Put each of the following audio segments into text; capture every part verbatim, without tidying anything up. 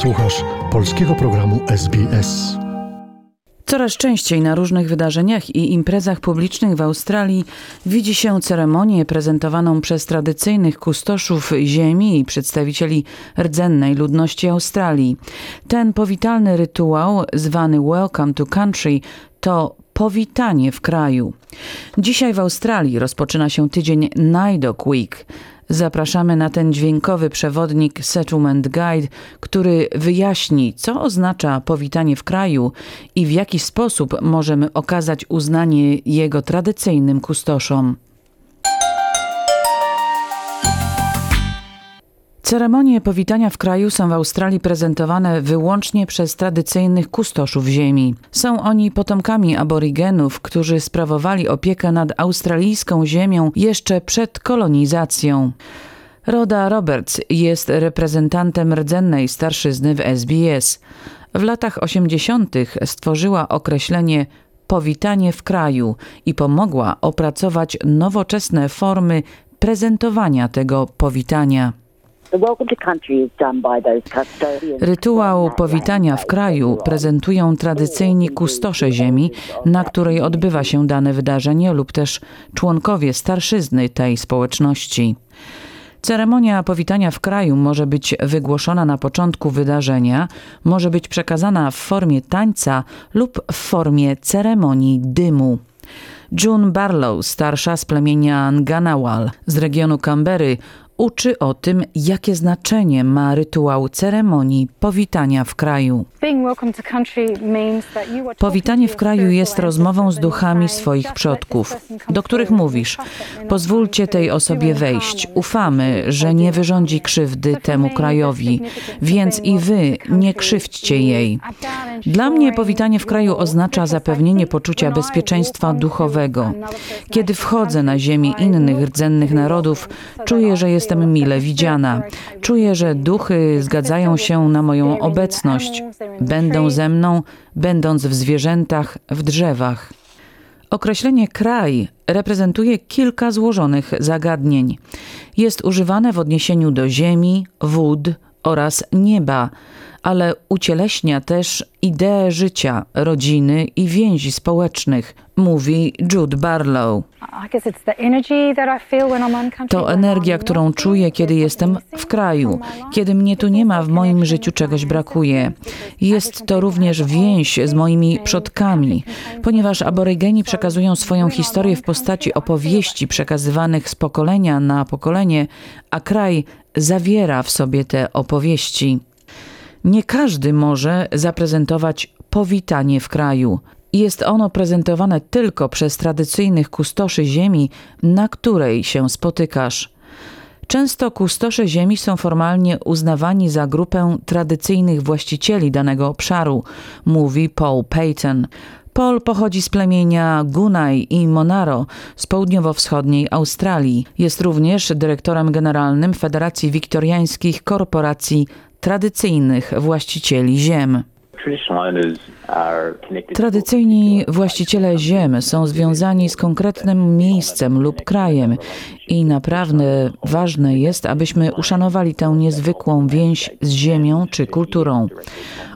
Słuchasz polskiego programu S B S. Coraz częściej na różnych wydarzeniach i imprezach publicznych w Australii widzi się ceremonię prezentowaną przez tradycyjnych kustoszów ziemi i przedstawicieli rdzennej ludności Australii. Ten powitalny rytuał, zwany Welcome to Country, to powitanie w kraju. Dzisiaj w Australii rozpoczyna się tydzień NAIDOC Week. Zapraszamy na ten dźwiękowy przewodnik Settlement Guide, który wyjaśni, co oznacza powitanie w kraju i w jaki sposób możemy okazać uznanie jego tradycyjnym kustoszom. Ceremonie powitania w kraju są w Australii prezentowane wyłącznie przez tradycyjnych kustoszów ziemi. Są oni potomkami aborygenów, którzy sprawowali opiekę nad australijską ziemią jeszcze przed kolonizacją. Rhoda Roberts jest reprezentantem rdzennej starszyzny w S B S. W latach osiemdziesiątych stworzyła określenie powitanie w kraju i pomogła opracować nowoczesne formy prezentowania tego powitania. Rytuał powitania w kraju prezentują tradycyjni kustosze ziemi, na której odbywa się dane wydarzenie lub też członkowie starszyzny tej społeczności. Ceremonia powitania w kraju może być wygłoszona na początku wydarzenia, może być przekazana w formie tańca lub w formie ceremonii dymu. June Barlow, starsza z plemienia Nganawal z regionu Canberry, uczy o tym, jakie znaczenie ma rytuał ceremonii powitania w kraju. Powitanie w kraju jest rozmową z duchami swoich przodków, do których mówisz: pozwólcie tej osobie wejść, ufamy, że nie wyrządzi krzywdy temu krajowi, więc i wy nie krzywdźcie jej. Dla mnie powitanie w kraju oznacza zapewnienie poczucia bezpieczeństwa duchowego. Kiedy wchodzę na ziemię innych rdzennych narodów, czuję, że jest Jestem mile widziana. Czuję, że duchy zgadzają się na moją obecność. Będą ze mną, będąc w zwierzętach, w drzewach. Określenie kraj reprezentuje kilka złożonych zagadnień. Jest używane w odniesieniu do ziemi, wód oraz nieba, ale ucieleśnia też ideę życia, rodziny i więzi społecznych, mówi Jude Barlow. To energia, którą czuję, kiedy jestem w kraju, kiedy mnie tu nie ma, w moim życiu czegoś brakuje. Jest to również więź z moimi przodkami, ponieważ aborygeni przekazują swoją historię w postaci opowieści przekazywanych z pokolenia na pokolenie, a kraj zawiera w sobie te opowieści. Nie każdy może zaprezentować powitanie w kraju. Jest ono prezentowane tylko przez tradycyjnych kustoszy ziemi, na której się spotykasz. Często kustosze ziemi są formalnie uznawani za grupę tradycyjnych właścicieli danego obszaru, mówi Paul Payton. Paul pochodzi z plemienia Gunai i Monaro z południowo-wschodniej Australii. Jest również dyrektorem generalnym Federacji Wiktoriańskich Korporacji Tradycyjnych Właścicieli Ziem. Tradycyjni właściciele ziem są związani z konkretnym miejscem lub krajem i naprawdę ważne jest, abyśmy uszanowali tę niezwykłą więź z ziemią czy kulturą.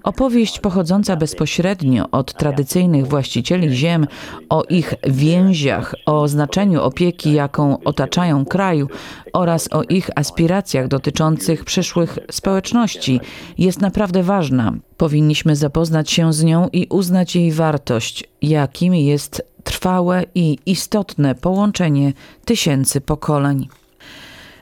Opowieść pochodząca bezpośrednio od tradycyjnych właścicieli ziem o ich więziach, o znaczeniu opieki, jaką otaczają kraju oraz o ich aspiracjach dotyczących przyszłych społeczności jest naprawdę ważna. Powinniśmy zapoznać się z nią i uznać jej wartość, jakim jest trwałe i istotne połączenie tysięcy pokoleń.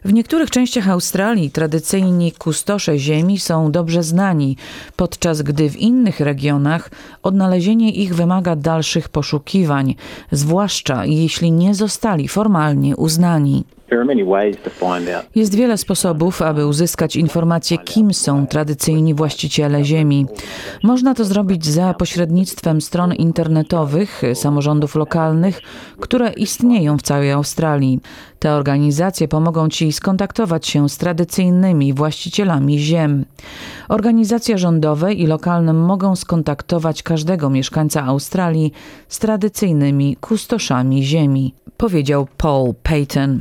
W niektórych częściach Australii tradycyjni kustosze ziemi są dobrze znani, podczas gdy w innych regionach odnalezienie ich wymaga dalszych poszukiwań, zwłaszcza jeśli nie zostali formalnie uznani. Jest wiele sposobów, aby uzyskać informację, kim są tradycyjni właściciele ziemi. Można to zrobić za pośrednictwem stron internetowych samorządów lokalnych, które istnieją w całej Australii. Te organizacje pomogą Ci skontaktować się z tradycyjnymi właścicielami ziem. Organizacje rządowe i lokalne mogą skontaktować każdego mieszkańca Australii z tradycyjnymi kustoszami ziemi, powiedział Paul Payton.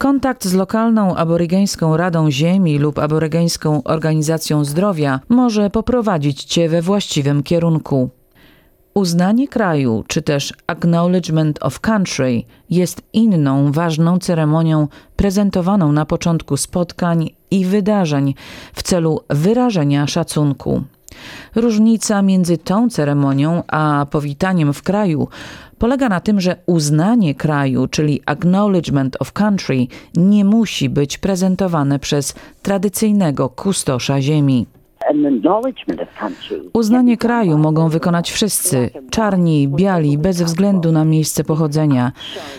Kontakt z lokalną aborygeńską Radą Ziemi lub aborygeńską Organizacją Zdrowia może poprowadzić Cię we właściwym kierunku. Uznanie kraju, czy też Acknowledgement of Country, jest inną ważną ceremonią prezentowaną na początku spotkań i wydarzeń w celu wyrażenia szacunku. Różnica między tą ceremonią a powitaniem w kraju polega na tym, że uznanie kraju, czyli Acknowledgement of Country, nie musi być prezentowane przez tradycyjnego kustosza ziemi. Uznanie kraju mogą wykonać wszyscy, czarni, biali, bez względu na miejsce pochodzenia.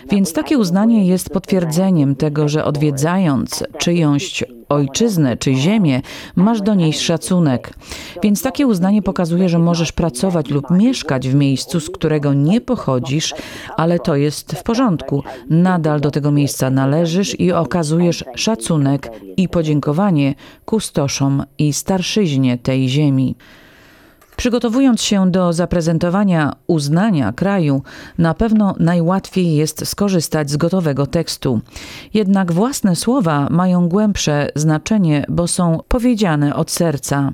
Więc takie uznanie jest potwierdzeniem tego, że odwiedzając czyjąś ojczyznę czy ziemię, masz do niej szacunek. Więc takie uznanie pokazuje, że możesz pracować lub mieszkać w miejscu, z którego nie pochodzisz, ale to jest w porządku. Nadal do tego miejsca należysz i okazujesz szacunek i podziękowanie kustoszom i starszyźnie tej ziemi. Przygotowując się do zaprezentowania uznania kraju, na pewno najłatwiej jest skorzystać z gotowego tekstu. Jednak własne słowa mają głębsze znaczenie, bo są powiedziane od serca.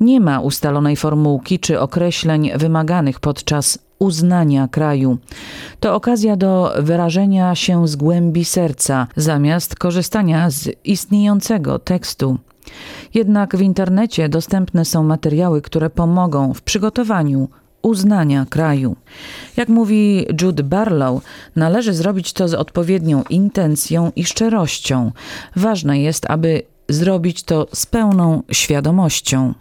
Nie ma ustalonej formułki czy określeń wymaganych podczas uznania kraju. To okazja do wyrażenia się z głębi serca, zamiast korzystania z istniejącego tekstu. Jednak w internecie dostępne są materiały, które pomogą w przygotowaniu uznania kraju. Jak mówi Jude Barlow, należy zrobić to z odpowiednią intencją i szczerością. Ważne jest, aby zrobić to z pełną świadomością.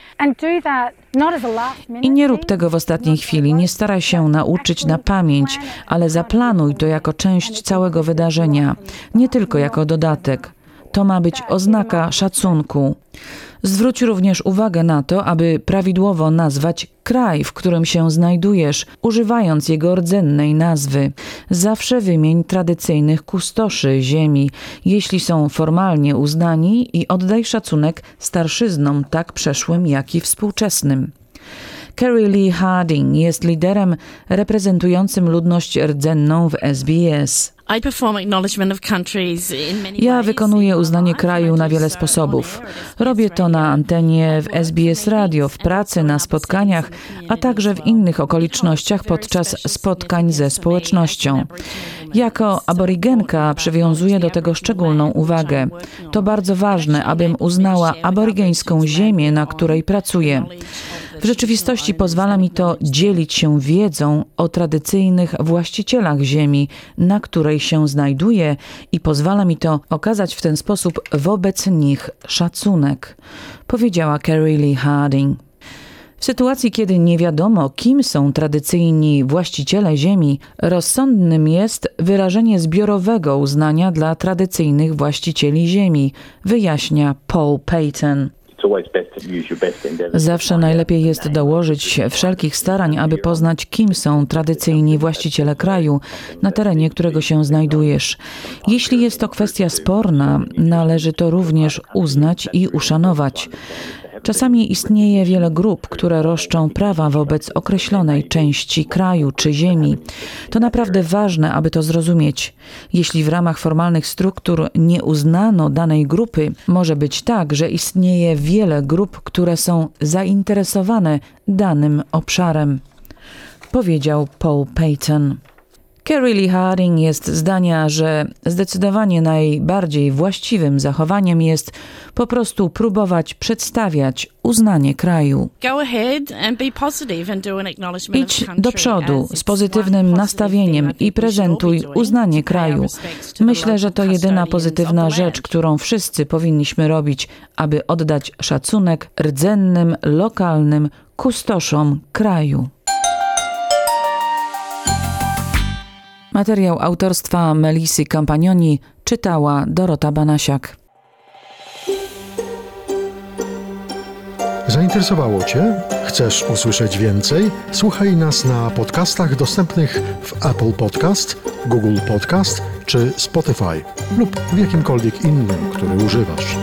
I nie rób tego w ostatniej chwili, nie staraj się nauczyć na pamięć, ale zaplanuj to jako część całego wydarzenia, nie tylko jako dodatek. To ma być oznaka szacunku. Zwróć również uwagę na to, aby prawidłowo nazwać kraj, w którym się znajdujesz, używając jego rdzennej nazwy. Zawsze wymień tradycyjnych kustoszy ziemi, jeśli są formalnie uznani, i oddaj szacunek starszyznom tak przeszłym, jak i współczesnym. Carrie Lee Harding jest liderem reprezentującym ludność rdzenną w S B S. Ja wykonuję uznanie kraju na wiele sposobów. Robię to na antenie w S B S Radio, w pracy, na spotkaniach, a także w innych okolicznościach podczas spotkań ze społecznością. Jako aborygenka przywiązuję do tego szczególną uwagę. To bardzo ważne, abym uznała aborygeńską ziemię, na której pracuję. W rzeczywistości pozwala mi to dzielić się wiedzą o tradycyjnych właścicielach ziemi, na której się znajduję, i pozwala mi to okazać w ten sposób wobec nich szacunek, powiedziała Carrie Lee Harding. W sytuacji, kiedy nie wiadomo, kim są tradycyjni właściciele ziemi, rozsądnym jest wyrażenie zbiorowego uznania dla tradycyjnych właścicieli ziemi, wyjaśnia Paul Payton. Zawsze najlepiej jest dołożyć wszelkich starań, aby poznać, kim są tradycyjni właściciele kraju, na terenie którego się znajdujesz. Jeśli jest to kwestia sporna, należy to również uznać i uszanować. Czasami istnieje wiele grup, które roszczą prawa wobec określonej części kraju czy ziemi. To naprawdę ważne, aby to zrozumieć. Jeśli w ramach formalnych struktur nie uznano danej grupy, może być tak, że istnieje wiele grup, które są zainteresowane danym obszarem, powiedział Paul Payton. Carrie Lee Harding jest zdania, że zdecydowanie najbardziej właściwym zachowaniem jest po prostu próbować przedstawiać uznanie kraju. Idź do przodu z pozytywnym nastawieniem i prezentuj uznanie kraju. Myślę, że to jedyna pozytywna rzecz, którą wszyscy powinniśmy robić, aby oddać szacunek rdzennym, lokalnym kustoszom kraju. Materiał autorstwa Melissy Campagnoni czytała Dorota Banasiak. Zainteresowało Cię? Chcesz usłyszeć więcej? Słuchaj nas na podcastach dostępnych w Apple Podcast, Google Podcast czy Spotify lub w jakimkolwiek innym, który używasz.